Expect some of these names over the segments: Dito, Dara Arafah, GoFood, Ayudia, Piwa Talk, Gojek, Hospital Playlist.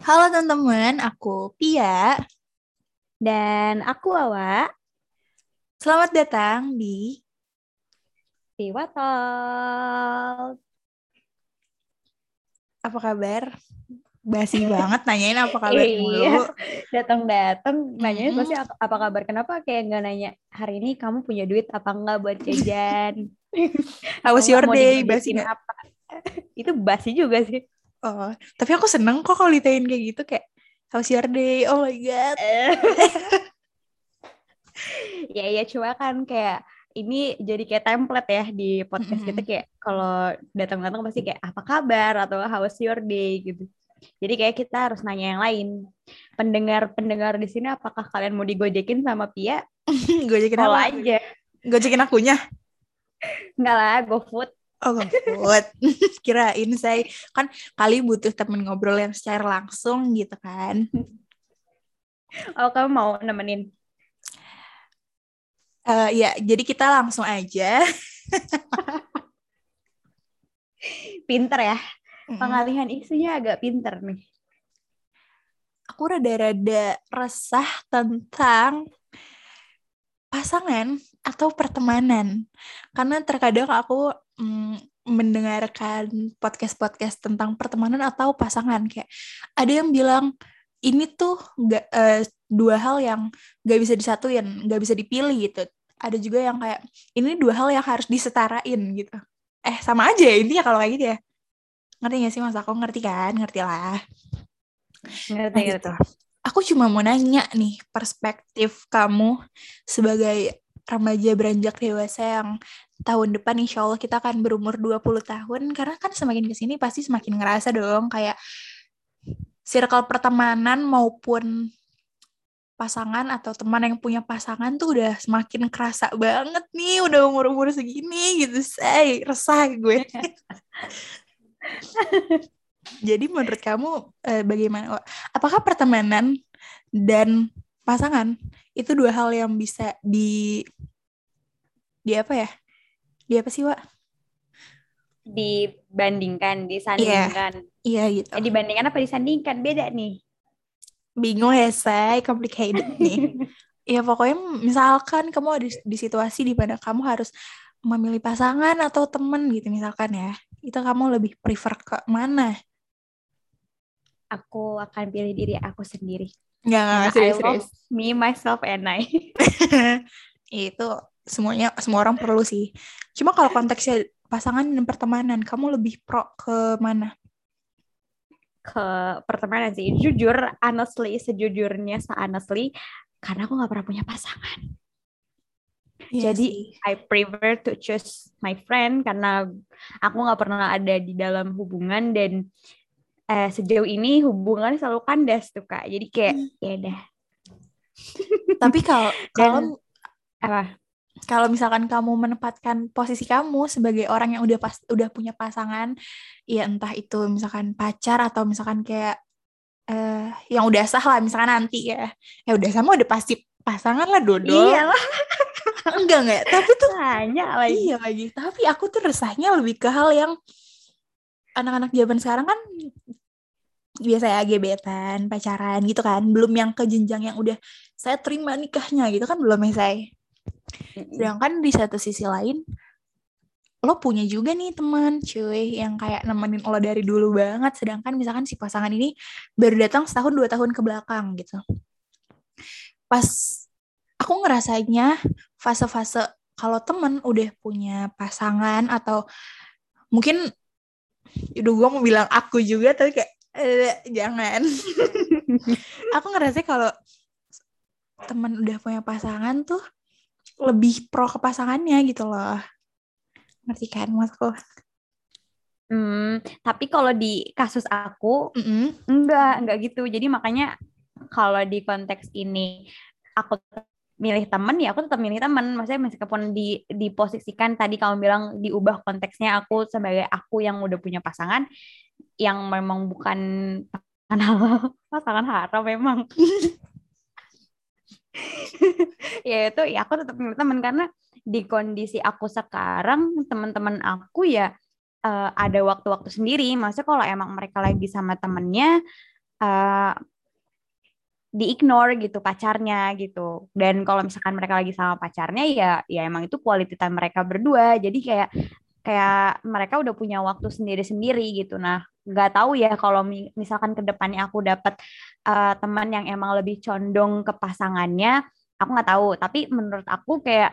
Halo teman-teman, aku Pia. Dan aku Wawa. Selamat datang di Piwa Talk. Apa kabar? Basi banget nanyain apa kabar dulu. Datang-datang nanyain pasti apa kabar. Kenapa kayak gak nanya hari ini kamu punya duit apa enggak buat jajan? How was your day? Basi gak? Itu basi juga sih. Oh, tapi aku seneng kok kalau ditanyain kayak gitu, kayak how's your day? Oh my god. Ya cuma kan kayak ini jadi kayak template ya di podcast kita, kayak kalau datang-datang pasti kayak apa kabar atau how's your day gitu. Jadi kayak kita harus nanya yang lain. Pendengar-pendengar di sini, apakah kalian mau digojekin sama Pia? Gojekin aku aja. Gojekin akunya? Enggak lah, GoFood. Oh, good. Kirain saya kan kali butuh temen ngobrol yang secara langsung gitu kan. Oh, kamu mau nemenin? Ya, jadi kita langsung aja. Pinter ya. Pengalihan isunya agak pinter nih. Aku rada-rada resah tentang pasangan atau pertemanan. Karena terkadang aku mendengarkan podcast-podcast tentang pertemanan atau pasangan, kayak ada yang bilang ini tuh gak, dua hal yang gak bisa disatuin, gak bisa dipilih gitu. Ada juga yang kayak ini dua hal yang harus disetarain gitu. Sama aja ya intinya kalau kayak gitu ya. Ngerti gak sih Mas? Aku ngerti kan? Ngerti lah gitu. Aku cuma mau nanya nih, perspektif kamu sebagai remaja beranjak dewasa yang tahun depan insya Allah kita akan berumur 20 tahun, karena kan semakin kesini pasti semakin ngerasa dong kayak circle pertemanan maupun pasangan atau teman yang punya pasangan tuh udah semakin kerasa banget nih, udah umur-umur segini gitu, say, resah gue. Jadi menurut kamu bagaimana? Apakah pertemanan dan pasangan itu dua hal yang bisa di apa sih, Wak? Dibandingkan, disandingkan. Iya, gitu. Dibandingkan apa disandingkan? Beda nih. Bingung ya, say. Complicated nih. Ya, pokoknya misalkan kamu ada di situasi di mana kamu harus memilih pasangan atau teman gitu misalkan ya. Itu kamu lebih prefer ke mana? Aku akan pilih diri aku sendiri. Enggak, serius. Me, myself, and I. Itu semua orang perlu sih. Cuma kalau konteksnya pasangan dan pertemanan, kamu lebih pro ke mana? Ke pertemanan sih. Jujur, honestly, karena aku gak pernah punya pasangan. Yes. Jadi, I prefer to choose my friend, karena aku gak pernah ada di dalam hubungan, dan sejauh ini hubungan selalu kandas tuh, Kak. Jadi kayak, ya udah. Tapi kalau misalkan kamu menempatkan posisi kamu sebagai orang yang udah punya pasangan, ya entah itu misalkan pacar atau misalkan kayak yang udah sah lah, misalkan nanti ya. Ya udah sama, udah pasti pasangan lah, dodol. Iyalah. Enggak. Tapi tuh banyak lagi. Iya lagi. Tapi aku tuh resahnya lebih ke hal yang anak-anak zaman sekarang kan biasanya gebetan, pacaran gitu kan, belum yang ke jenjang yang udah saya terima nikahnya gitu kan, belum ya saya. Sedangkan di satu sisi lain lo punya juga nih teman cuy yang kayak nemenin lo dari dulu banget, sedangkan misalkan si pasangan ini baru datang setahun 2 tahun ke belakang gitu. Pas aku ngerasanya fase-fase kalau teman udah punya pasangan atau mungkin gue mau bilang aku juga tapi kayak jangan. Aku ngerasa kalau teman udah punya pasangan tuh lebih pro ke pasangannya gitu loh. Ngerti kan maksudku? Tapi kalau di kasus aku enggak gitu. Jadi makanya kalau di konteks ini aku milih teman, ya aku tetap milih teman. Maksudnya meskipun diposisikan tadi kamu bilang diubah konteksnya, aku sebagai aku yang udah punya pasangan yang memang bukan pasangan haram memang. Ya itu ya aku tetap milih teman, karena di kondisi aku sekarang teman-teman aku ya ada waktu-waktu sendiri. Maksudnya kalau emang mereka lagi sama temennya di-ignore gitu pacarnya gitu. Dan kalau misalkan mereka lagi sama pacarnya ya emang itu quality time mereka berdua. Jadi kayak mereka udah punya waktu sendiri-sendiri gitu. Nah, nggak tahu ya kalau misalkan ke depannya aku dapat teman yang emang lebih condong ke pasangannya, aku nggak tahu. Tapi menurut aku kayak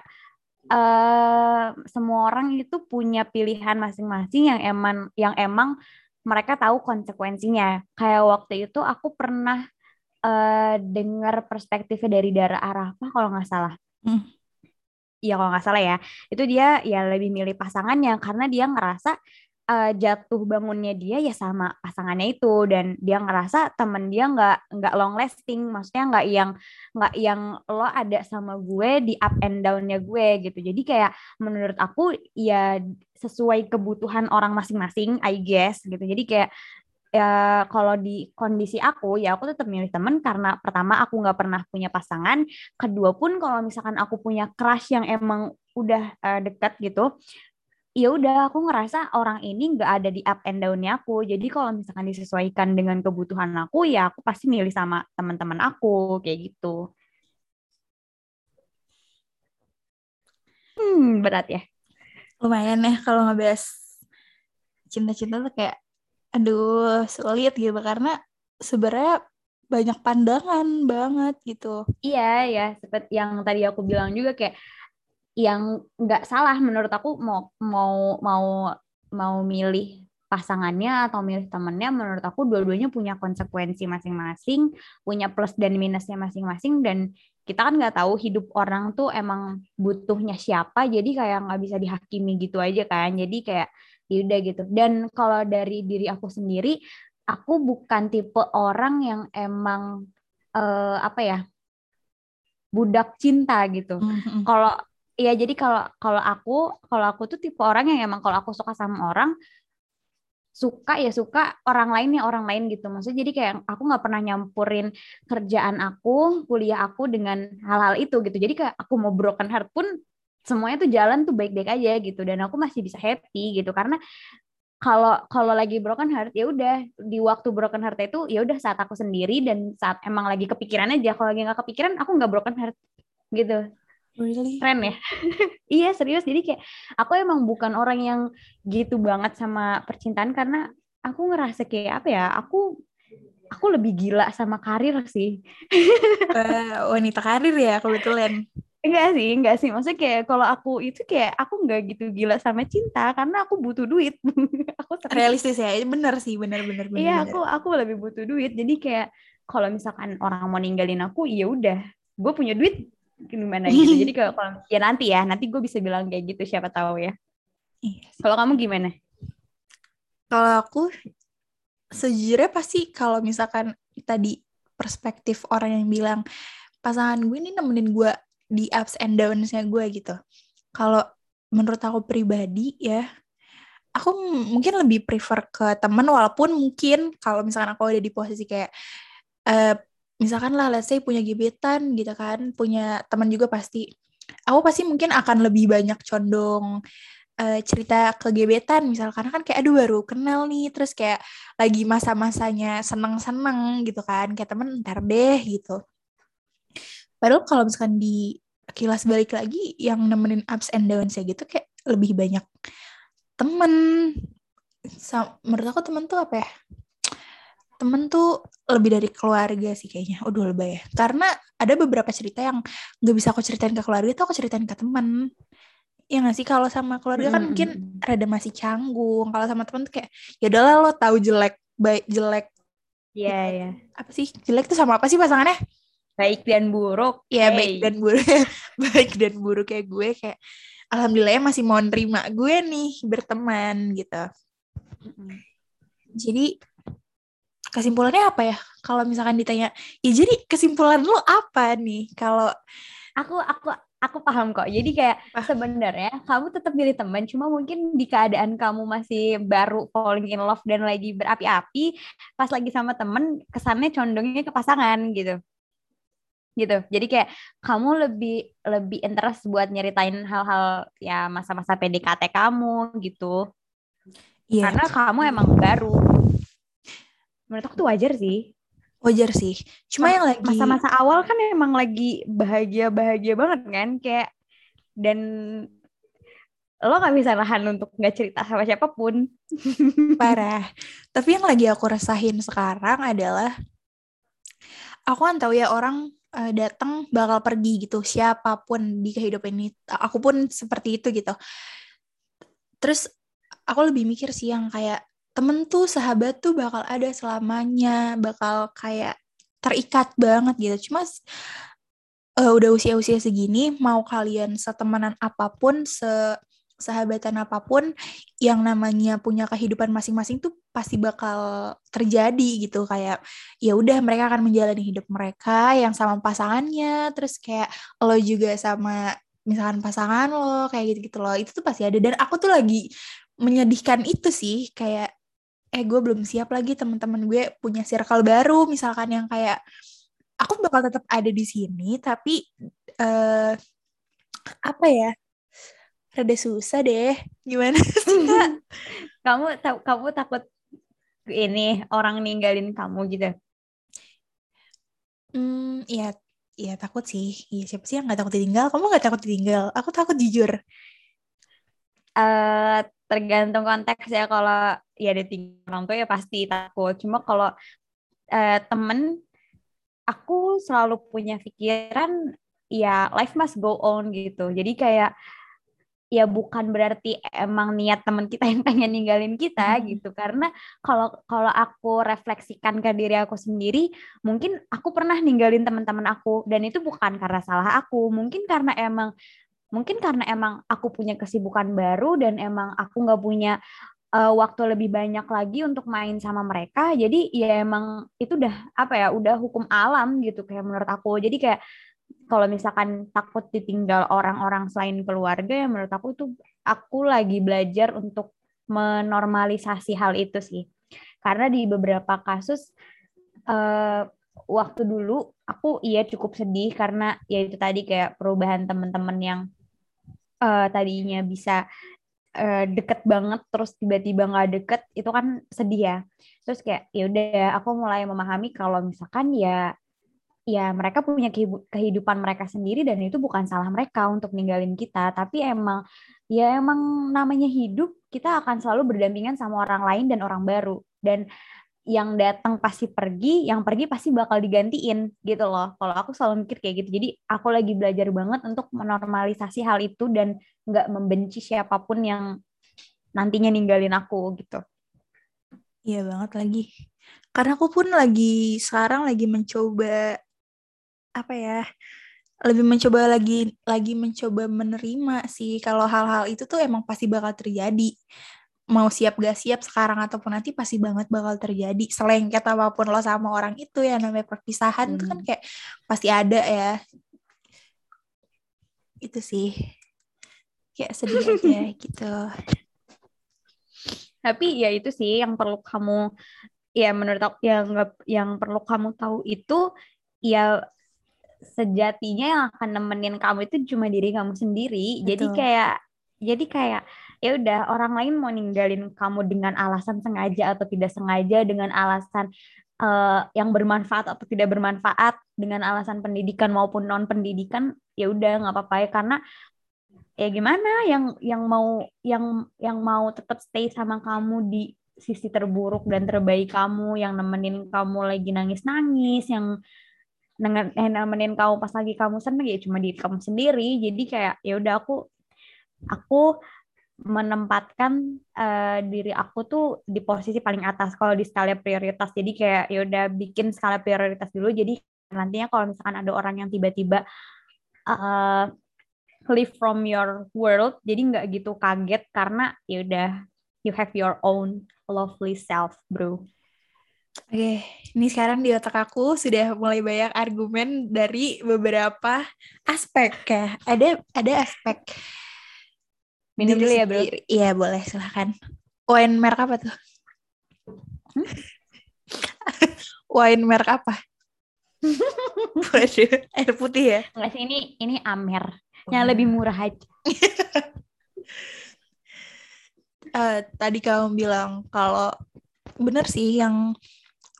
semua orang itu punya pilihan masing-masing yang emang mereka tahu konsekuensinya. Kayak waktu itu aku pernah dengar perspektifnya dari Dara Arafah kalau nggak salah. Iya kalau nggak salah ya. Itu dia ya lebih milih pasangannya karena dia ngerasa jatuh bangunnya dia ya sama pasangannya itu, dan dia ngerasa temen dia nggak long lasting, maksudnya nggak yang lo ada sama gue di up and down-nya gue gitu. Jadi kayak menurut aku ya sesuai kebutuhan orang masing-masing, I guess gitu. Jadi kayak ya, kalau di kondisi aku ya aku tetap milih temen karena pertama aku gak pernah punya pasangan, kedua pun kalau misalkan aku punya crush yang emang udah deket gitu, ya udah aku ngerasa orang ini gak ada di up and down-nya aku. Jadi kalau misalkan disesuaikan dengan kebutuhan aku, ya aku pasti milih sama teman-teman aku kayak gitu. Berat ya. Lumayan ya kalau ngebahas cinta-cinta tuh kayak aduh sulit gitu, karena sebenarnya banyak pandangan banget gitu. Iya ya, seperti yang tadi aku bilang juga, kayak yang nggak salah menurut aku mau milih pasangannya atau milih temennya, menurut aku dua-duanya punya konsekuensi masing-masing, punya plus dan minusnya masing-masing, dan kita kan nggak tahu hidup orang tuh emang butuhnya siapa, jadi kayak nggak bisa dihakimi gitu aja kan. Jadi kayak yaudah gitu. Dan kalau dari diri aku sendiri, aku bukan tipe orang yang emang budak cinta gitu. Kalau ya jadi kalau aku tuh tipe orang yang emang kalau aku suka sama orang, suka orang lain ya orang lain gitu. Maksudnya jadi kayak aku nggak pernah nyampurin kerjaan aku, kuliah aku dengan hal-hal itu gitu. Jadi kayak aku mau broken heart pun semuanya tuh jalan tuh baik-baik aja gitu, dan aku masih bisa happy gitu. Karena kalau lagi broken heart ya udah, di waktu broken heart itu ya udah saat aku sendiri dan saat emang lagi kepikiran aja. Kalau lagi nggak kepikiran aku nggak broken heart gitu. Really? Keren ya. Iya serius. Jadi kayak aku emang bukan orang yang gitu banget sama percintaan, karena aku ngerasa kayak apa ya, aku lebih gila sama karir sih. Wanita karir ya kebetulan. Enggak sih. Maksudnya kayak kalau aku itu kayak aku enggak gitu gila sama cinta karena aku butuh duit. Aku realistis ya, benar sih. Iya, aku lebih butuh duit. Jadi kayak kalau misalkan orang mau ninggalin aku, ya udah, gue punya duit gimana gitu. Jadi kalau ya nanti gue bisa bilang kayak gitu, siapa tahu ya. Kalau kamu gimana? Kalau aku sejujurnya pasti kalau misalkan tadi perspektif orang yang bilang pasangan gue ini nemenin gue di ups and downs-nya gue gitu. Kalau menurut aku pribadi ya, aku mungkin lebih prefer ke temen, walaupun mungkin kalau misalkan aku ada di posisi kayak misalkan lah let's say punya gebetan gitu kan, punya teman juga pasti. Aku pasti mungkin akan lebih banyak condong cerita ke gebetan misalkan, kan kayak aduh baru kenal nih, terus kayak lagi masa-masanya seneng-seneng gitu kan, kayak temen ntar deh gitu. Padahal kalau misalkan di kilas balik lagi, yang nemenin ups and downs-nya gitu kayak lebih banyak temen. Menurut aku temen tuh apa ya? Temen tuh lebih dari keluarga sih kayaknya. Udah lebay ya. Karena ada beberapa cerita yang gak bisa aku ceritain ke keluarga, tuh aku ceritain ke temen. Ya gak sih? Kalau sama keluarga kan mungkin rada masih canggung. Kalau sama temen tuh kayak, yaudahlah lo tahu jelek, baik jelek. Iya. Apa sih? Jelek tuh sama apa sih pasangannya? Baik dan buruk. Ya, hey. Baik dan buruk. Baik dan buruk kayak gue kayak alhamdulillah masih mau nerima gue nih berteman gitu. Jadi kesimpulannya apa ya? Kalau misalkan ditanya, "Ya jadi kesimpulan lu apa nih?" Kalau aku paham kok. Jadi kayak sebenarnya kamu tetap milih teman, cuma mungkin di keadaan kamu masih baru falling in love dan lagi berapi-api, pas lagi sama teman kesannya condongnya ke pasangan gitu. Gitu. Jadi kayak kamu lebih interest buat nyeritain hal-hal ya masa-masa PDKT kamu gitu. Iya. Karena kamu emang baru. Menurut aku tuh wajar sih. Wajar sih. Cuma yang lagi masa-masa awal kan emang lagi bahagia-bahagia banget kan, kayak, dan lo gak bisa nahan untuk gak cerita sama siapapun. Parah. Tapi yang lagi aku resahin sekarang adalah, aku kan tahu ya orang datang bakal pergi gitu, siapapun di kehidupan ini. Aku pun seperti itu gitu. Terus aku lebih mikir sih yang kayak, temen tuh, sahabat tuh bakal ada selamanya, bakal kayak terikat banget gitu. Cuma udah usia-usia segini, mau kalian setemanan apapun, sahabatan apapun, yang namanya punya kehidupan masing-masing tuh pasti bakal terjadi gitu. Kayak ya udah, mereka akan menjalani hidup mereka yang sama pasangannya, terus kayak lo juga sama misalkan pasangan lo, kayak gitu-gitu lo, itu tuh pasti ada. Dan aku tuh lagi menyedihkan itu sih, kayak gue belum siap lagi, teman-teman gue punya circle baru misalkan, yang kayak aku bakal tetap ada di sini tapi apa ya, rada susah deh. Gimana sih? Kamu takut ini orang ninggalin kamu gitu? Iya takut sih. Iya, siapa sih yang nggak takut ditinggal? Kamu nggak takut ditinggal? Aku takut jujur. Tergantung konteks ya. Kalau ya ada tiga orang tuh ya pasti takut. Cuma kalau temen, aku selalu punya pikiran ya life must go on gitu. Jadi kayak ya bukan berarti emang niat teman kita yang pengen ninggalin kita gitu. Karena kalau aku refleksikan ke diri aku sendiri, mungkin aku pernah ninggalin teman-teman aku, dan itu bukan karena salah aku, mungkin karena emang aku punya kesibukan baru, dan emang aku nggak punya waktu lebih banyak lagi untuk main sama mereka. Jadi ya emang itu udah apa ya, udah hukum alam gitu kayak menurut aku. Jadi kayak kalau misalkan takut ditinggal orang-orang selain keluarga, ya menurut aku itu aku lagi belajar untuk menormalisasi hal itu sih. Karena di beberapa kasus waktu dulu aku cukup sedih karena ya itu tadi, kayak perubahan teman-teman yang tadinya bisa deket banget terus tiba-tiba nggak deket, itu kan sedih ya. Terus kayak ya udah, aku mulai memahami kalau misalkan ya mereka punya kehidupan mereka sendiri, dan itu bukan salah mereka untuk ninggalin kita. Tapi emang namanya hidup, kita akan selalu berdampingan sama orang lain dan orang baru. Dan yang datang pasti pergi, yang pergi pasti bakal digantiin gitu loh. Kalau aku selalu mikir kayak gitu. Jadi aku lagi belajar banget untuk menormalisasi hal itu dan gak membenci siapapun yang nantinya ninggalin aku gitu. Iya banget lagi. Karena aku pun lagi sekarang lagi mencoba mencoba menerima sih kalau hal-hal itu tuh emang pasti bakal terjadi. Mau siap gak siap sekarang ataupun nanti pasti banget bakal terjadi. Selengket apapun lo sama orang itu, ya namanya perpisahan itu kan kayak pasti ada ya. Itu sih. Kayak sedih aja gitu. Tapi ya itu sih yang perlu kamu, ya menurut aku yang perlu kamu tahu itu ya sejatinya yang akan nemenin kamu itu cuma diri kamu sendiri. Betul. Jadi kayak ya udah, orang lain mau ninggalin kamu dengan alasan sengaja atau tidak sengaja, dengan alasan yang bermanfaat atau tidak bermanfaat, dengan alasan pendidikan maupun non pendidikan, ya udah nggak apa-apa ya. Karena ya gimana, yang mau tetap stay sama kamu di sisi terburuk dan terbaik kamu, yang nemenin kamu lagi nangis-nangis, yang nemenin kamu pas lagi kamu seneng, ya cuma diri kamu sendiri. Jadi kayak ya udah, aku menempatkan diri aku tuh di posisi paling atas kalau di skala prioritas. Jadi kayak ya udah, bikin skala prioritas dulu. Jadi nantinya kalau misalkan ada orang yang tiba-tiba leave from your world, jadi nggak gitu kaget, karena ya udah, you have your own lovely self, bro. Oke, ini sekarang di otak aku sudah mulai banyak argumen dari beberapa aspek ya. Ada aspek. Minum dulu ya, bro. Iya, boleh, silakan. Wine merek apa tuh? Wine merek apa? Waduh, air putih ya? Enggak sih, ini Amer. Yang lebih murah aja. Tadi kamu bilang kalau bener sih yang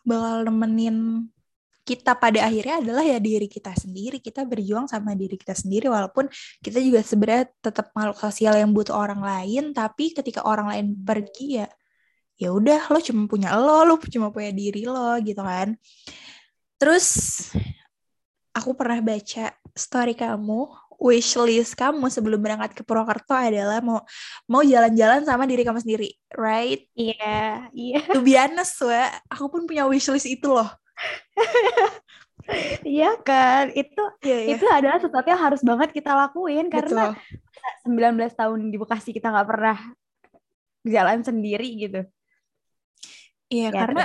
bakal nemenin kita pada akhirnya adalah ya diri kita sendiri. Kita berjuang sama diri kita sendiri, walaupun kita juga sebenarnya tetap makhluk sosial yang butuh orang lain. Tapi ketika orang lain pergi, ya udah, lo cuma punya lo cuma punya diri lo gitu kan. Terus aku pernah baca story kamu, wishlist kamu sebelum berangkat ke Purwokerto adalah mau jalan-jalan sama diri kamu sendiri, right? Iya. To be honest, aku pun punya wishlist itu loh. Iya kan, itu adalah sesuatu yang harus banget kita lakuin. Betul. Karena 19 tahun di Bekasi kita gak pernah jalan sendiri gitu. Iya ya, karena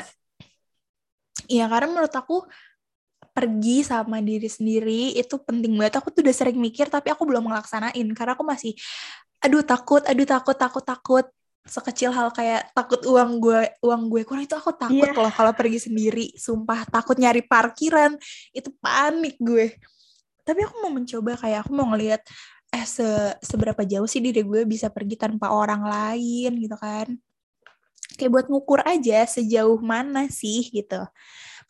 karena menurut aku pergi sama diri sendiri itu penting banget. Aku tuh udah sering mikir tapi aku belum ngelaksanain karena aku masih takut. Sekecil hal kayak takut uang gue kurang itu aku takut loh kalau pergi sendiri, sumpah. Takut nyari parkiran, itu panik gue. Tapi aku mau mencoba, kayak aku mau ngelihat seberapa jauh sih diri gue bisa pergi tanpa orang lain gitu kan. Kayak buat ngukur aja sejauh mana sih gitu.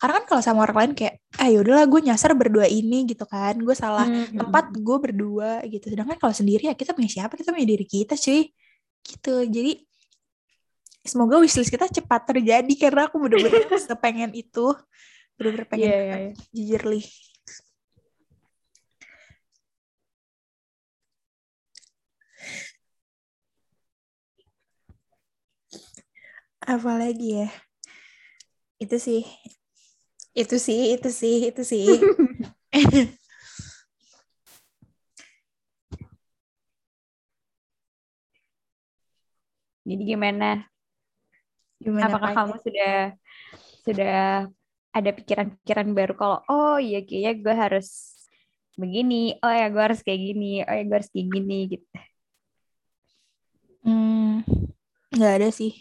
Karena kan kalau sama orang lain kayak yaudahlah gue nyasar berdua ini gitu kan, gue salah tempat gue berdua gitu. Sedangkan kalau sendiri ya kita punya siapa, kita punya diri kita cuy gitu. Jadi semoga wishlist kita cepat terjadi karena aku bener-bener pengen itu, bener-bener pengen jujur lih. Apa lagi ya? Itu sih. Jadi gimana? Apakah kamu sudah ada pikiran-pikiran baru kalau oh iya kayaknya gue harus begini, oh ya gue harus kayak gini, oh ya gue harus kayak gini gitu? Nggak ada sih,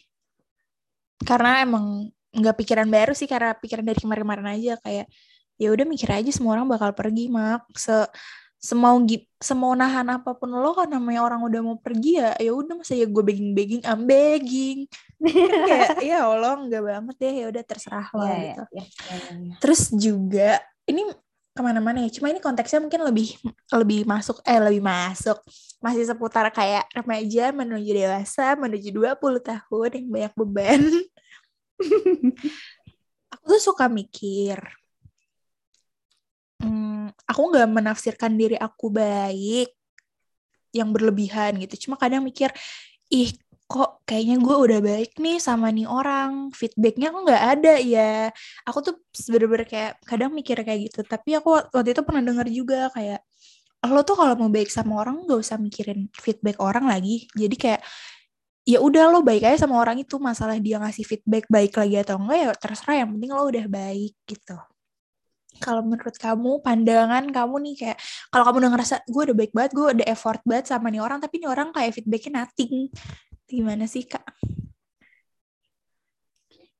karena emang nggak pikiran baru sih, karena pikiran dari kemarin-kemarin aja kayak ya udah mikir aja semua orang bakal pergi mak semau nahan apapun lo kan, namanya orang udah mau pergi ya udah masa ya gue begging kayak ya Allah enggak banget deh, ya udah terserah lo gitu. Terus juga ini kemana-mana ya, cuma ini konteksnya mungkin lebih masuk masih seputar kayak remaja menuju dewasa menuju 20 tahun yang banyak beban. Aku tuh suka mikir, aku gak menafsirkan diri aku baik yang berlebihan gitu. Cuma kadang mikir, kok kayaknya gue udah baik nih sama nih orang, feedbacknya kok gak ada ya. Aku tuh bener-bener kayak kadang mikir kayak gitu. Tapi aku waktu itu pernah dengar juga kayak, lo tuh kalau mau baik sama orang gak usah mikirin feedback orang lagi. Jadi kayak ya udah lo baik aja sama orang itu, masalah dia ngasih feedback baik lagi atau enggak ya terserah, yang penting lo udah baik gitu. Kalau menurut kamu, pandangan kamu nih kayak, kalau kamu udah ngerasa gue udah baik banget, gue udah effort banget sama nih orang, tapi nih orang kayak feedbacknya nothing, gimana sih Kak?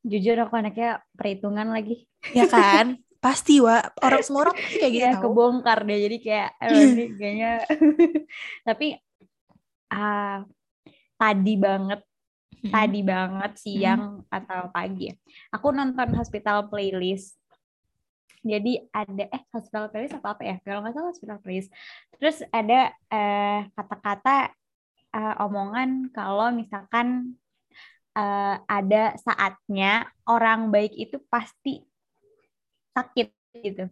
Jujur aku anaknya perhitungan lagi. Ya kan? Pasti orang semua orang kayak gitu ya, kebongkar deh, jadi kayak ini kayaknya. Tapi tadi banget siang atau pagi aku nonton Hospital Playlist. Jadi ada Hospital Playlist apa ya? Kalau nggak salah Hospital Playlist. Terus ada kata-kata omongan kalau misalkan ada saatnya orang baik itu pasti sakit gitu.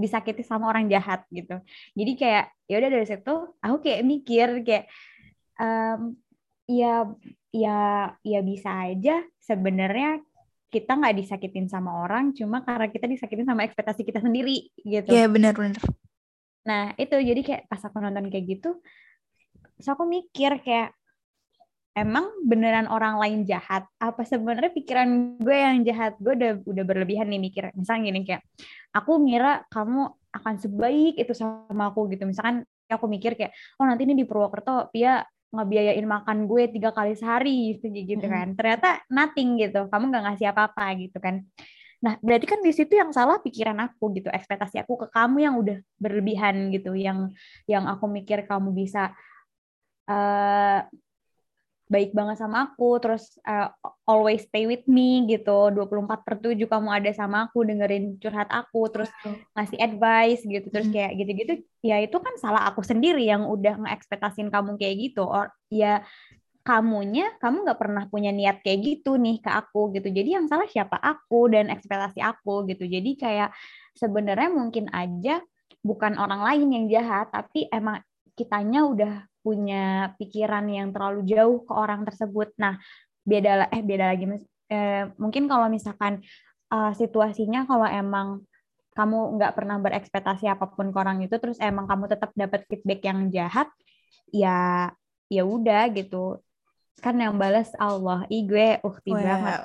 Disakiti sama orang jahat gitu. Jadi kayak ya udah dari situ aku kayak mikir kayak ya bisa aja sebenarnya kita nggak disakitin sama orang, cuma karena kita disakitin sama ekspektasi kita sendiri gitu. Iya, benar. Nah itu, jadi kayak pas aku nonton kayak gitu, terus aku mikir kayak emang beneran orang lain jahat? Apa sebenarnya pikiran gue yang jahat? Gue udah berlebihan nih mikir. Misalnya gini kayak, aku ngira kamu akan sebaik itu sama aku gitu. Misalkan aku mikir kayak, oh nanti ini di Purwokerto Pia ngebiayain makan gue 3 kali sehari gitu kan. Ternyata nothing gitu, kamu gak ngasih apa-apa gitu kan. Nah berarti kan di situ yang salah pikiran aku gitu, ekspektasi aku ke kamu yang udah berlebihan gitu, yang aku mikir kamu bisa baik banget sama aku, terus always stay with me gitu, 24/7 kamu ada sama aku, dengerin curhat aku, terus ngasih advice gitu, terus kayak gitu-gitu, ya itu kan salah aku sendiri yang udah ngeekspektasin kamu kayak gitu, or ya kamu nggak pernah punya niat kayak gitu nih ke aku gitu, jadi yang salah siapa aku dan ekspektasi aku gitu, jadi kayak sebenarnya mungkin aja bukan orang lain yang jahat, tapi emang kitanya udah punya pikiran yang terlalu jauh ke orang tersebut. Nah, beda lagi, mungkin kalau misalkan situasinya kalau emang kamu nggak pernah berekspektasi apapun ke orang itu, terus emang kamu tetap dapat feedback yang jahat, ya udah gitu. Kan yang balas Allah. Gue banget.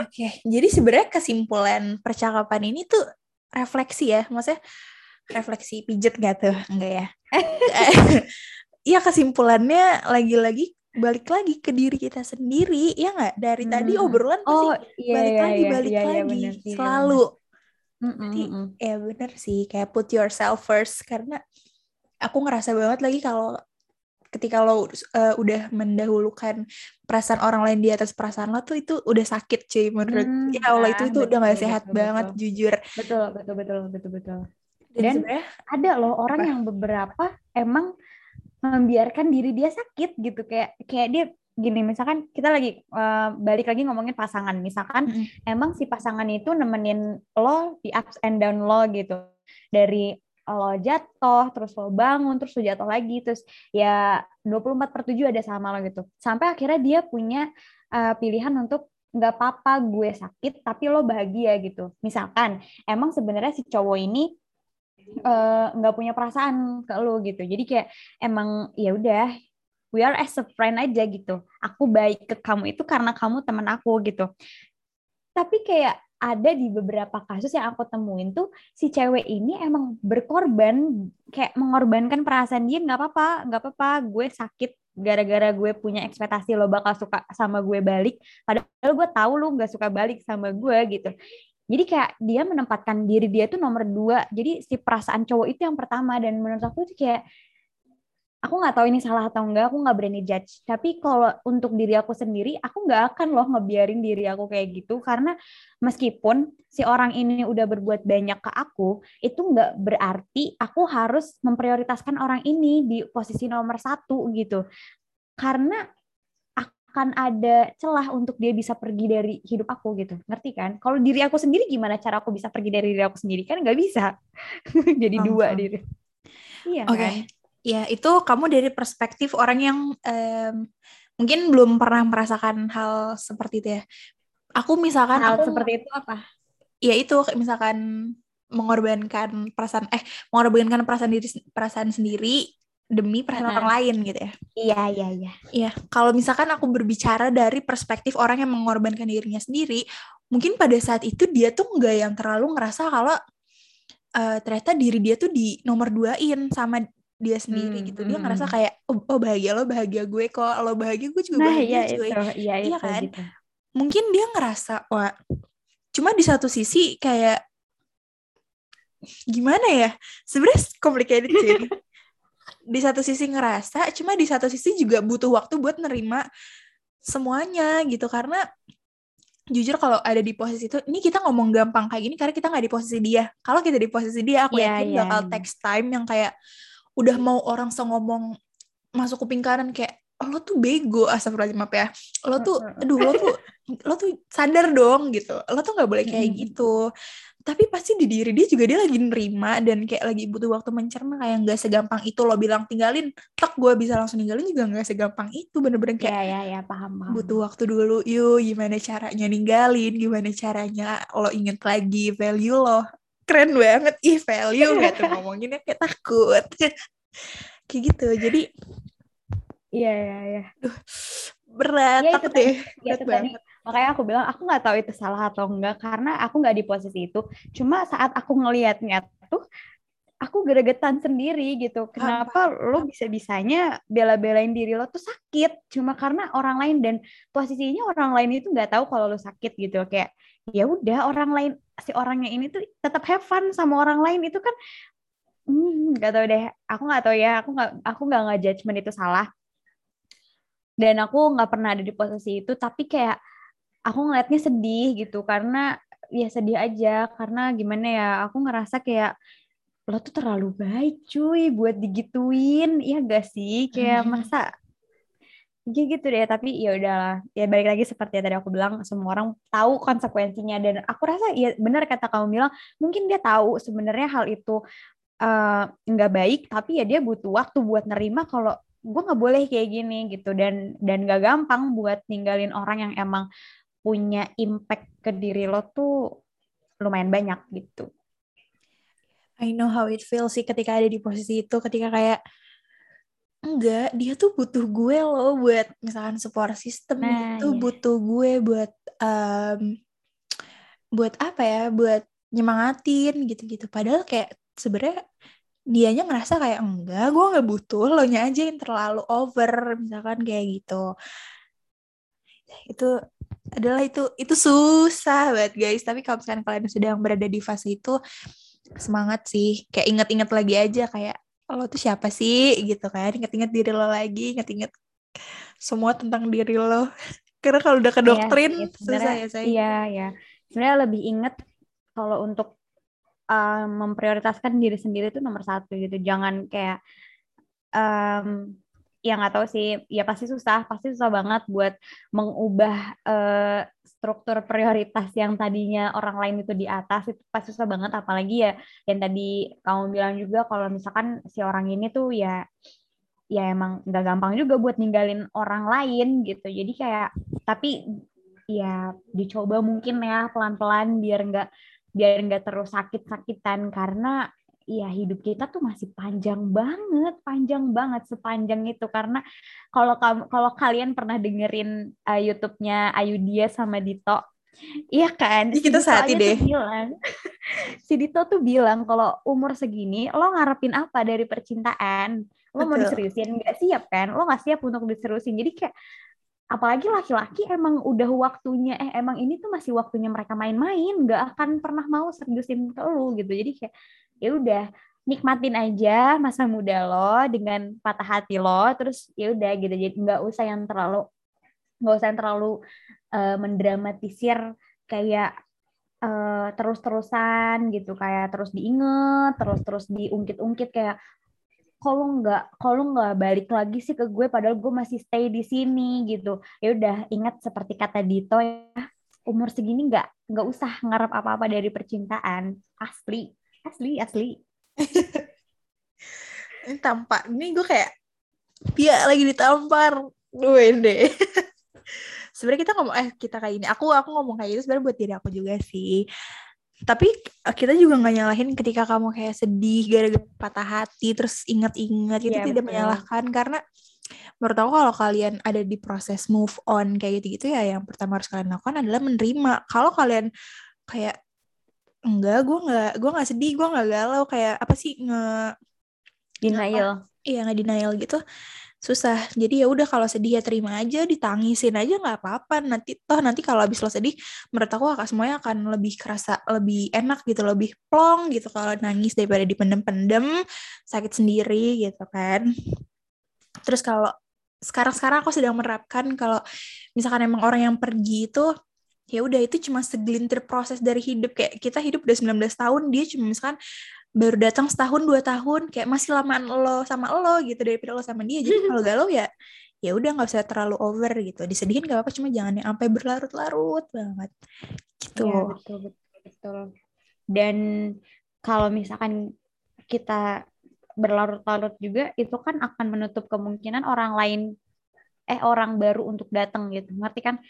Oke, jadi sebenarnya kesimpulan percakapan ini tuh refleksi ya, maksudnya refleksi pijet gak tuh? Enggak ya? Ya kesimpulannya lagi-lagi balik lagi ke diri kita sendiri, ya gak? Dari tadi obrolan pasti balik lagi. Bener, selalu. Jadi, ya bener sih, kayak put yourself first, karena aku ngerasa banget lagi kalau ketika lo udah mendahulukan perasaan orang lain di atas perasaan lo tuh, itu udah sakit cuy menurut ya Allah, itu betul, udah gak sehat banget, jujur. Betul. Dan ada loh orang yang beberapa emang membiarkan diri dia sakit gitu, kayak dia gini, misalkan kita lagi balik lagi ngomongin pasangan, misalkan emang si pasangan itu nemenin lo di ups and down lo gitu, dari lo jatuh, terus lo bangun, terus lo jatuh lagi, terus ya 24/7 ada sama lo gitu, sampai akhirnya dia punya pilihan untuk nggak apa-apa gue sakit tapi lo bahagia gitu, misalkan emang sebenarnya si cowok ini nggak punya perasaan ke lo gitu, jadi kayak emang ya udah, we are as a friend aja gitu, aku baik ke kamu itu karena kamu teman aku gitu. Tapi kayak ada di beberapa kasus yang aku temuin tuh, si cewek ini emang berkorban, kayak mengorbankan perasaan dia, gak apa-apa gue sakit gara-gara gue punya ekspektasi lo bakal suka sama gue balik, padahal gue tahu lo gak suka balik sama gue gitu. Jadi kayak dia menempatkan diri dia tuh nomor 2, jadi si perasaan cowok itu yang pertama. Dan menurut aku tuh kayak, aku gak tahu ini salah atau enggak, aku gak berani judge. Tapi kalau untuk diri aku sendiri, aku gak akan loh ngebiarin diri aku kayak gitu. Karena meskipun si orang ini udah berbuat banyak ke aku, itu gak berarti aku harus memprioritaskan orang ini di posisi nomor 1 gitu. Karena akan ada celah untuk dia bisa pergi dari hidup aku gitu. Ngerti kan? Kalau diri aku sendiri, gimana cara aku bisa pergi dari diri aku sendiri? Kan gak bisa. Jadi 2 diri. Iya okay. Kan? Ya, itu kamu dari perspektif orang yang mungkin belum pernah merasakan hal seperti itu ya. Aku misalkan seperti itu apa? Ya itu misalkan mengorbankan perasaan sendiri demi perasaan orang lain gitu ya. Iya. Iya, kalau misalkan aku berbicara dari perspektif orang yang mengorbankan dirinya sendiri, mungkin pada saat itu dia tuh nggak yang terlalu ngerasa kalau ternyata diri dia tuh di nomor 2-in sama dia sendiri gitu. Dia ngerasa kayak oh bahagia lo, bahagia gue kok. Lo bahagia, gue juga bahagia cuy. Iya kan? Gitu. Mungkin dia ngerasa wah. Cuma di satu sisi kayak gimana ya? Sebenarnya complicated sih. Di satu sisi ngerasa, cuma di satu sisi juga butuh waktu buat nerima semuanya gitu, karena jujur kalau ada di posisi itu, ini kita ngomong gampang kayak gini karena kita enggak di posisi dia. Kalau kita di posisi dia, aku yakin bakal take time yang kayak udah mau orang ngomong masuk kuping kanan kayak lo tuh bego, astagfirullahaladzim maaf ya, lo tuh aduh lo tuh sadar dong gitu, lo tuh nggak boleh kayak gitu. Tapi pasti di diri dia juga, dia lagi nerima dan kayak lagi butuh waktu mencerna, kayak nggak segampang itu lo bilang tinggalin tek gue bisa langsung ninggalin juga nggak segampang itu, bener-bener kayak ya, paham. Butuh waktu dulu gimana caranya ninggalin, gimana caranya lo inget lagi value lo. Keren banget, value gak tuh ngomonginnya kayak takut. Kayak gitu, jadi Iya. Berat, ya, takut deh. Berat banget. Makanya aku bilang, aku gak tahu itu salah atau enggak, karena aku gak di posisi itu. Cuma saat aku ngeliatnya tuh, aku geregetan sendiri gitu. Kenapa lo bisa-bisanya bela-belain diri lo tuh sakit, cuma karena orang lain, dan posisinya orang lain itu gak tahu kalau lo sakit gitu. Kayak ya udah, orang lain, si orangnya ini tuh tetap have fun sama orang lain itu kan, nggak tahu deh, aku nggak tahu ya, aku nggak judgement itu salah. Dan aku nggak pernah ada di posisi itu, tapi kayak aku ngeliatnya sedih gitu, karena ya sedih aja, karena gimana ya, aku ngerasa kayak lo tuh terlalu baik cuy buat digituin, ya gak sih, kayak masa gitu deh. Tapi ya udahlah, ya balik lagi seperti yang tadi aku bilang, semua orang tahu konsekuensinya, dan aku rasa ya benar kata kamu bilang, mungkin dia tahu sebenarnya hal itu nggak baik, tapi ya dia butuh waktu buat nerima kalau gue nggak boleh kayak gini gitu, dan nggak gampang buat ninggalin orang yang emang punya impact ke diri lo tuh lumayan banyak gitu. I know how it feels sih ketika ada di posisi itu, ketika kayak enggak, dia tuh butuh gue loh buat misalkan support system gitu, butuh gue buat buat apa ya, buat nyemangatin gitu-gitu. Padahal kayak sebenarnya dianya ngerasa kayak enggak, gue nggak butuh, lo nya aja yang terlalu over misalkan kayak gitu. Itu adalah itu susah banget guys. Tapi kalau misalkan kalian sedang berada di fase itu, semangat sih, kayak inget-inget lagi aja kayak lo tuh siapa sih gitu kan, inget-inget diri lo lagi, inget-inget semua tentang diri lo. Karena kalau udah kedoktrin ya, susah ya saya. Iya ya, sebenarnya lebih inget kalau untuk memprioritaskan diri sendiri itu nomor satu gitu. Jangan kayak ya nggak tahu sih, ya pasti susah banget buat mengubah struktur prioritas yang tadinya orang lain itu di atas, itu pasti susah banget. Apalagi ya yang tadi kamu bilang juga, kalau misalkan si orang ini tuh ya emang nggak gampang juga buat ninggalin orang lain gitu. Jadi kayak, tapi ya dicoba mungkin ya pelan-pelan biar nggak terus sakit-sakitan, karena ya hidup kita tuh masih panjang banget sepanjang itu. Karena kalau kalian pernah dengerin YouTube-nya Ayudia sama Dito, iya kan? Ya, kita sehati deh. Si Dito tuh bilang kalau umur segini lo ngarepin apa dari percintaan? Lo mau diseriusin? Nggak siap kan? Lo nggak siap untuk diseriusin. Jadi kayak, apalagi laki-laki emang udah waktunya, emang ini tuh masih waktunya mereka main-main, nggak akan pernah mau seriusin ke lo gitu. Jadi kayak ya udah, nikmatin aja masa muda lo dengan patah hati lo, terus ya udah gitu. Jadi nggak usah yang terlalu mendramatisir kayak terus-terusan gitu, kayak terus diinget, terus diungkit-ungkit kayak kalau nggak balik lagi sih ke gue, padahal gue masih stay di sini gitu. Ya udah, ingat seperti kata Dito ya, umur segini nggak usah ngarep apa-apa dari percintaan, asli. Tampak ini gue kayak dia lagi ditampar gue deh. Sebenarnya kita kayak ini, aku ngomong kayak gitu sebenarnya buat diri aku juga sih, tapi kita juga nggak nyalahin ketika kamu kayak sedih gara-gara patah hati terus ingat-ingat itu ya, tidak betul. Menyalahkan, karena menurut aku kalau kalian ada di proses move on kayak gitu ya, yang pertama harus kalian lakukan adalah menerima. Kalau kalian kayak enggak, gue nggak sedih, gue nggak galau, kayak apa sih, nge denial gitu, susah. Jadi ya udah, kalau sedih ya terima aja, ditangisin aja nggak apa-apa. Nanti kalau abis lo sedih, menurut aku semuanya akan lebih kerasa, lebih enak gitu, lebih plong gitu kalau nangis daripada dipendem-pendem sakit sendiri gitu kan. Terus kalau sekarang aku sedang menerapkan, kalau misalkan emang orang yang pergi itu ya udah, itu cuma segelintir proses dari hidup. Kayak kita hidup udah 19 tahun, dia cuma misalkan baru datang setahun 2 tahun, kayak masih lamaan lo sama lo gitu daripada lo sama dia. Jadi kalau galau ya udah, nggak usah terlalu over gitu, disedihin nggak apa-apa, cuma jangan yang sampai berlarut-larut banget gitu ya. Betul. Dan kalau misalkan kita berlarut-larut juga, itu kan akan menutup kemungkinan orang lain orang baru untuk datang gitu, ngerti kan?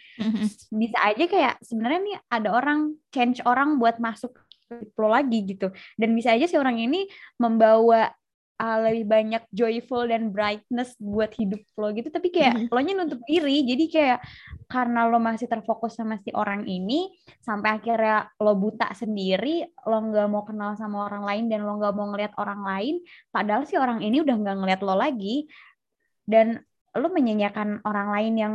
Bisa aja kayak sebenarnya nih ada orang, change orang buat masuk lo lagi gitu, dan bisa aja si orang ini membawa lebih banyak joyful dan brightness buat hidup lo gitu, tapi kayak lo nya nutup diri. Jadi kayak karena lo masih terfokus sama si orang ini, sampai akhirnya lo buta sendiri, lo nggak mau kenal sama orang lain, dan lo nggak mau ngelihat orang lain, padahal si orang ini udah nggak ngelihat lo lagi, dan lo menyanyiakan orang lain yang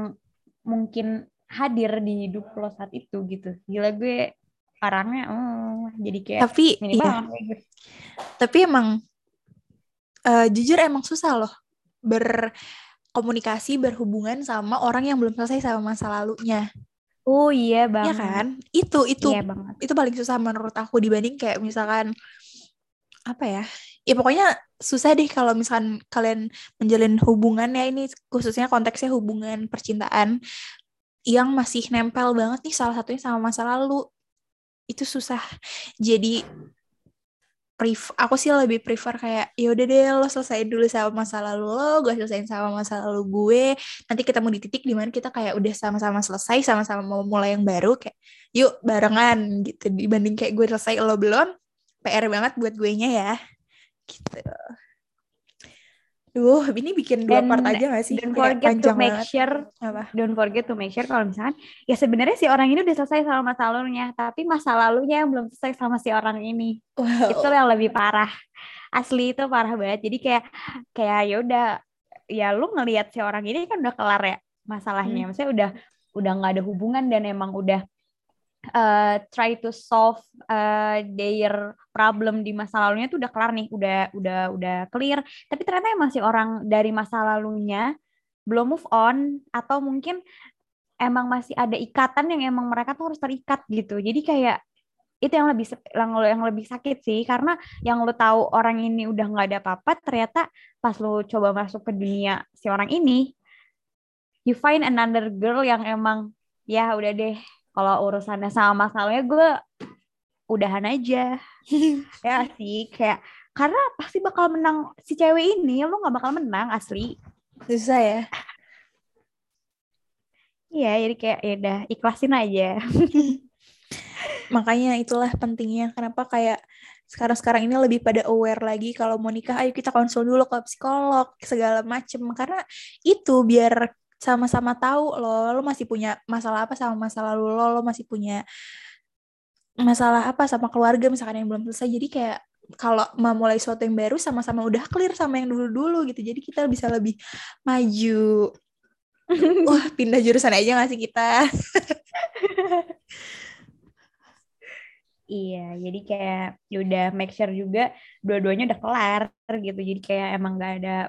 mungkin hadir di hidup lo saat itu gitu. Gila, gue orangnya jadi kayak banget. Tapi emang jujur emang susah loh komunikasi berhubungan sama orang yang belum selesai sama masa lalunya. Oh iya banget. Iya kan? Itu iya banget. Itu paling susah menurut aku dibanding kayak misalkan apa ya? Ya pokoknya susah deh kalau misalkan kalian menjalin hubungan, ya ini khususnya konteksnya hubungan percintaan yang masih nempel banget nih salah satunya sama masa lalu. Itu susah. Jadi aku sih lebih prefer kayak yaudah deh lo selesain dulu sama masa lalu lo, gue selesain sama masa lalu gue, nanti kita mau di titik dimana kita kayak udah sama-sama selesai, sama-sama mau mulai yang baru, kayak yuk barengan gitu, dibanding kayak gue selesai lo belum, PR banget buat gue nya ya gitu. Duh, ini bikin dua part aja gak sih? Don't forget to make sure kalau misalkan ya sebenarnya si orang ini udah selesai sama masa lalunya, tapi masa lalunya yang belum selesai sama si orang ini. Wow. Itu yang lebih parah. Asli itu parah banget. Jadi kayak ya udah, ya lu ngelihat si orang ini kan udah kelar ya masalahnya. Maksudnya udah enggak ada hubungan dan emang udah try to solve their problem di masa lalunya tuh udah kelar nih, udah clear. Tapi ternyata emang si orang dari masa lalunya belum move on, atau mungkin emang masih ada ikatan yang emang mereka tuh harus terikat gitu. Jadi kayak itu yang lebih sakit sih, karena yang lo tahu orang ini udah nggak ada apa-apa, ternyata pas lo coba masuk ke dunia si orang ini, you find another girl yang emang ya udah deh. Kalau urusannya sama masalahnya gue udahan aja. Ya sih, kayak karena pasti bakal menang si cewek ini, lo gak bakal menang asli. Susah ya. Iya, jadi kayak ya udah ikhlasin aja. Makanya itulah pentingnya kenapa kayak sekarang ini lebih pada aware lagi, kalau mau nikah ayo kita konsul dulu ke psikolog segala macem, karena itu biar sama-sama tahu lo masih punya masalah apa sama masa lalu lo masih punya masalah apa sama keluarga misalkan yang belum selesai. Jadi kayak kalau memulai sesuatu yang baru sama-sama udah clear sama yang dulu-dulu gitu, jadi kita bisa lebih maju. Wah, pindah jurusan aja gak sih kita? Iya, jadi kayak udah make sure juga dua-duanya udah kelar gitu, jadi kayak emang gak ada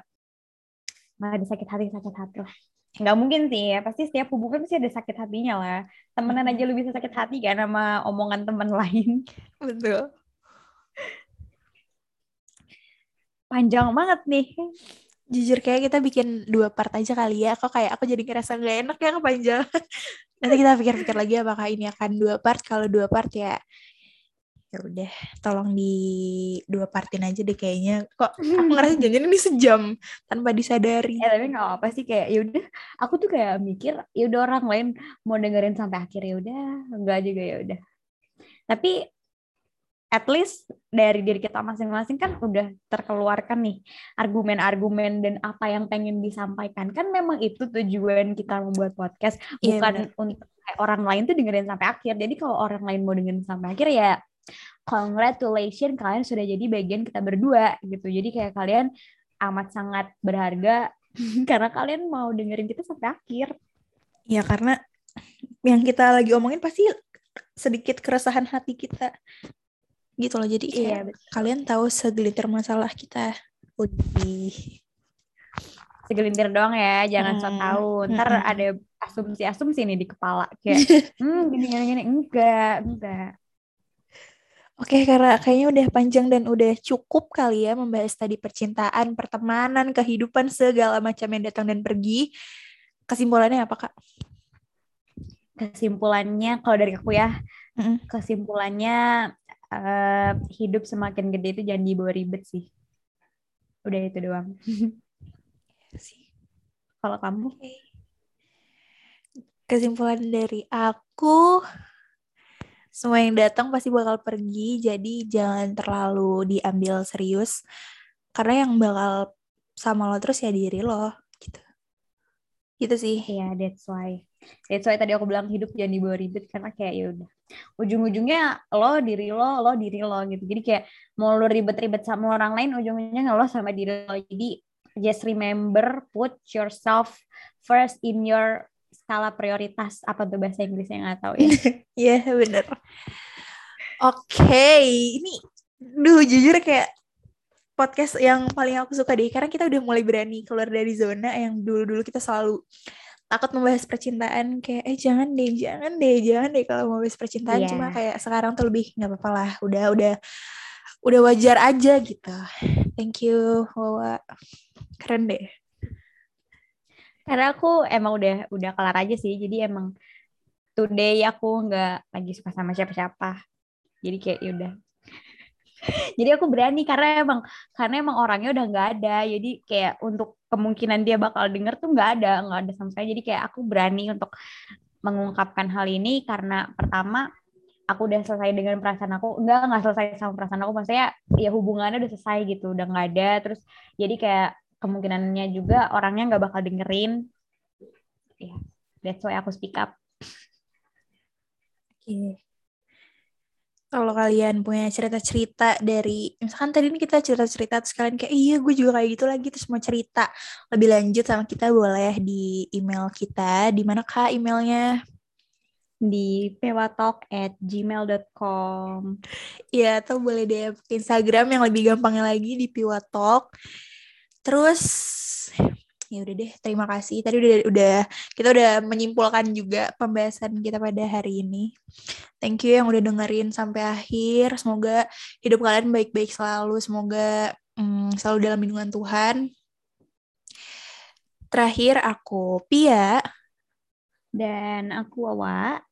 sakit hati lah. Nggak mungkin sih ya, pasti setiap hubungan pasti ada sakit hatinya lah. Temenan aja lu bisa sakit hati kan sama omongan teman lain. Betul. Panjang banget nih. Jujur kayak kita bikin 2 part aja kali ya. Aku jadi ngerasa nggak enak ya kepanjangan. Nanti kita pikir-pikir lagi apakah ini akan 2 part. Kalau 2 part ya udah, tolong di 2 partin aja deh kayaknya. Kok aku ngerasa janjian ini sejam tanpa disadari. Tapi nggak apa sih, kayak yaudah. Aku tuh kayak mikir yaudah orang lain mau dengerin sampai akhir, yaudah nggak juga yaudah. Tapi at least dari diri kita masing-masing kan udah terkeluarkan nih argumen-argumen dan apa yang pengen disampaikan. Kan memang itu tujuan kita membuat podcast, bukan untuk orang lain tuh dengerin sampai akhir. Jadi kalau orang lain mau dengerin sampai akhir ya congratulations, kalian sudah jadi bagian kita berdua gitu. Jadi kayak kalian amat sangat berharga karena kalian mau dengerin kita sampai akhir. Ya karena yang kita lagi omongin pasti sedikit keresahan hati kita gitu loh. Jadi ya, kalian tahu segelintir masalah kita. Udih. Segelintir doang ya, jangan sok tahu. Ntar ada asumsi-asumsi nih di kepala kayak gini-gini enggak. Oke, karena kayaknya udah panjang dan udah cukup kali ya membahas tadi percintaan, pertemanan, kehidupan, segala macam yang datang dan pergi. Kesimpulannya apa, Kak? Kesimpulannya, kalau dari aku ya, kesimpulannya hidup semakin gede itu jangan dibawa ribet sih. Udah itu doang. Kalau kamu? Kesimpulan dari aku, semua yang datang pasti bakal pergi, jadi jangan terlalu diambil serius. Karena yang bakal sama lo terus ya diri lo, gitu. Gitu sih. Iya, yeah, that's why. That's why tadi aku bilang hidup jangan dibawa ribet, karena kayak yaudah. Ujung-ujungnya lo diri lo gitu. Jadi kayak mau lo ribet-ribet sama orang lain, ujung-ujungnya lo sama diri lo. Jadi just remember, put yourself first in your skala prioritas, apa tuh bahasa Inggrisnya, nggak tahu ya. Iya yeah, benar. Oke, ini jujur kayak podcast yang paling aku suka deh, karena kita udah mulai berani keluar dari zona yang dulu-dulu kita selalu takut membahas percintaan, kayak jangan deh kalau mau bahas percintaan, yeah. Cuma kayak sekarang tuh lebih nggak apa-apa lah, udah wajar aja gitu. Thank you Wawa, keren deh. Karena aku emang udah kelar aja sih, jadi emang today aku nggak lagi suka sama siapa-siapa, jadi kayak yaudah. Jadi aku berani karena emang orangnya udah nggak ada, jadi kayak untuk kemungkinan dia bakal denger tuh nggak ada sama sekali. Jadi kayak aku berani untuk mengungkapkan hal ini karena pertama aku udah selesai dengan perasaan aku, nggak selesai sama perasaan aku, maksudnya ya hubungannya udah selesai gitu, udah nggak ada. Terus jadi kayak kemungkinannya juga orangnya nggak bakal dengerin. Ya, that's why aku speak up. Oke. Kalau kalian punya cerita-cerita dari, misalkan tadi ini kita cerita-cerita, terus kalian kayak, iya gue juga kayak gitu lagi, terus mau cerita lebih lanjut sama kita, boleh di email kita. Di mana kah emailnya? Di piwatalk@gmail.com. Iya, atau boleh DM ke Instagram yang lebih gampangnya lagi, di piwatalk. Terus, ya udah deh, terima kasih. Tadi kita udah menyimpulkan juga pembahasan kita pada hari ini. Thank you yang udah dengerin sampai akhir. Semoga hidup kalian baik-baik selalu. Semoga selalu dalam lindungan Tuhan. Terakhir aku Pia dan aku Wawa.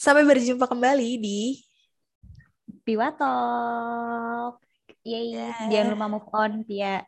Sampai berjumpa kembali di Piwa Talk. Yeay, yeah. Jangan lupa move on, Pia.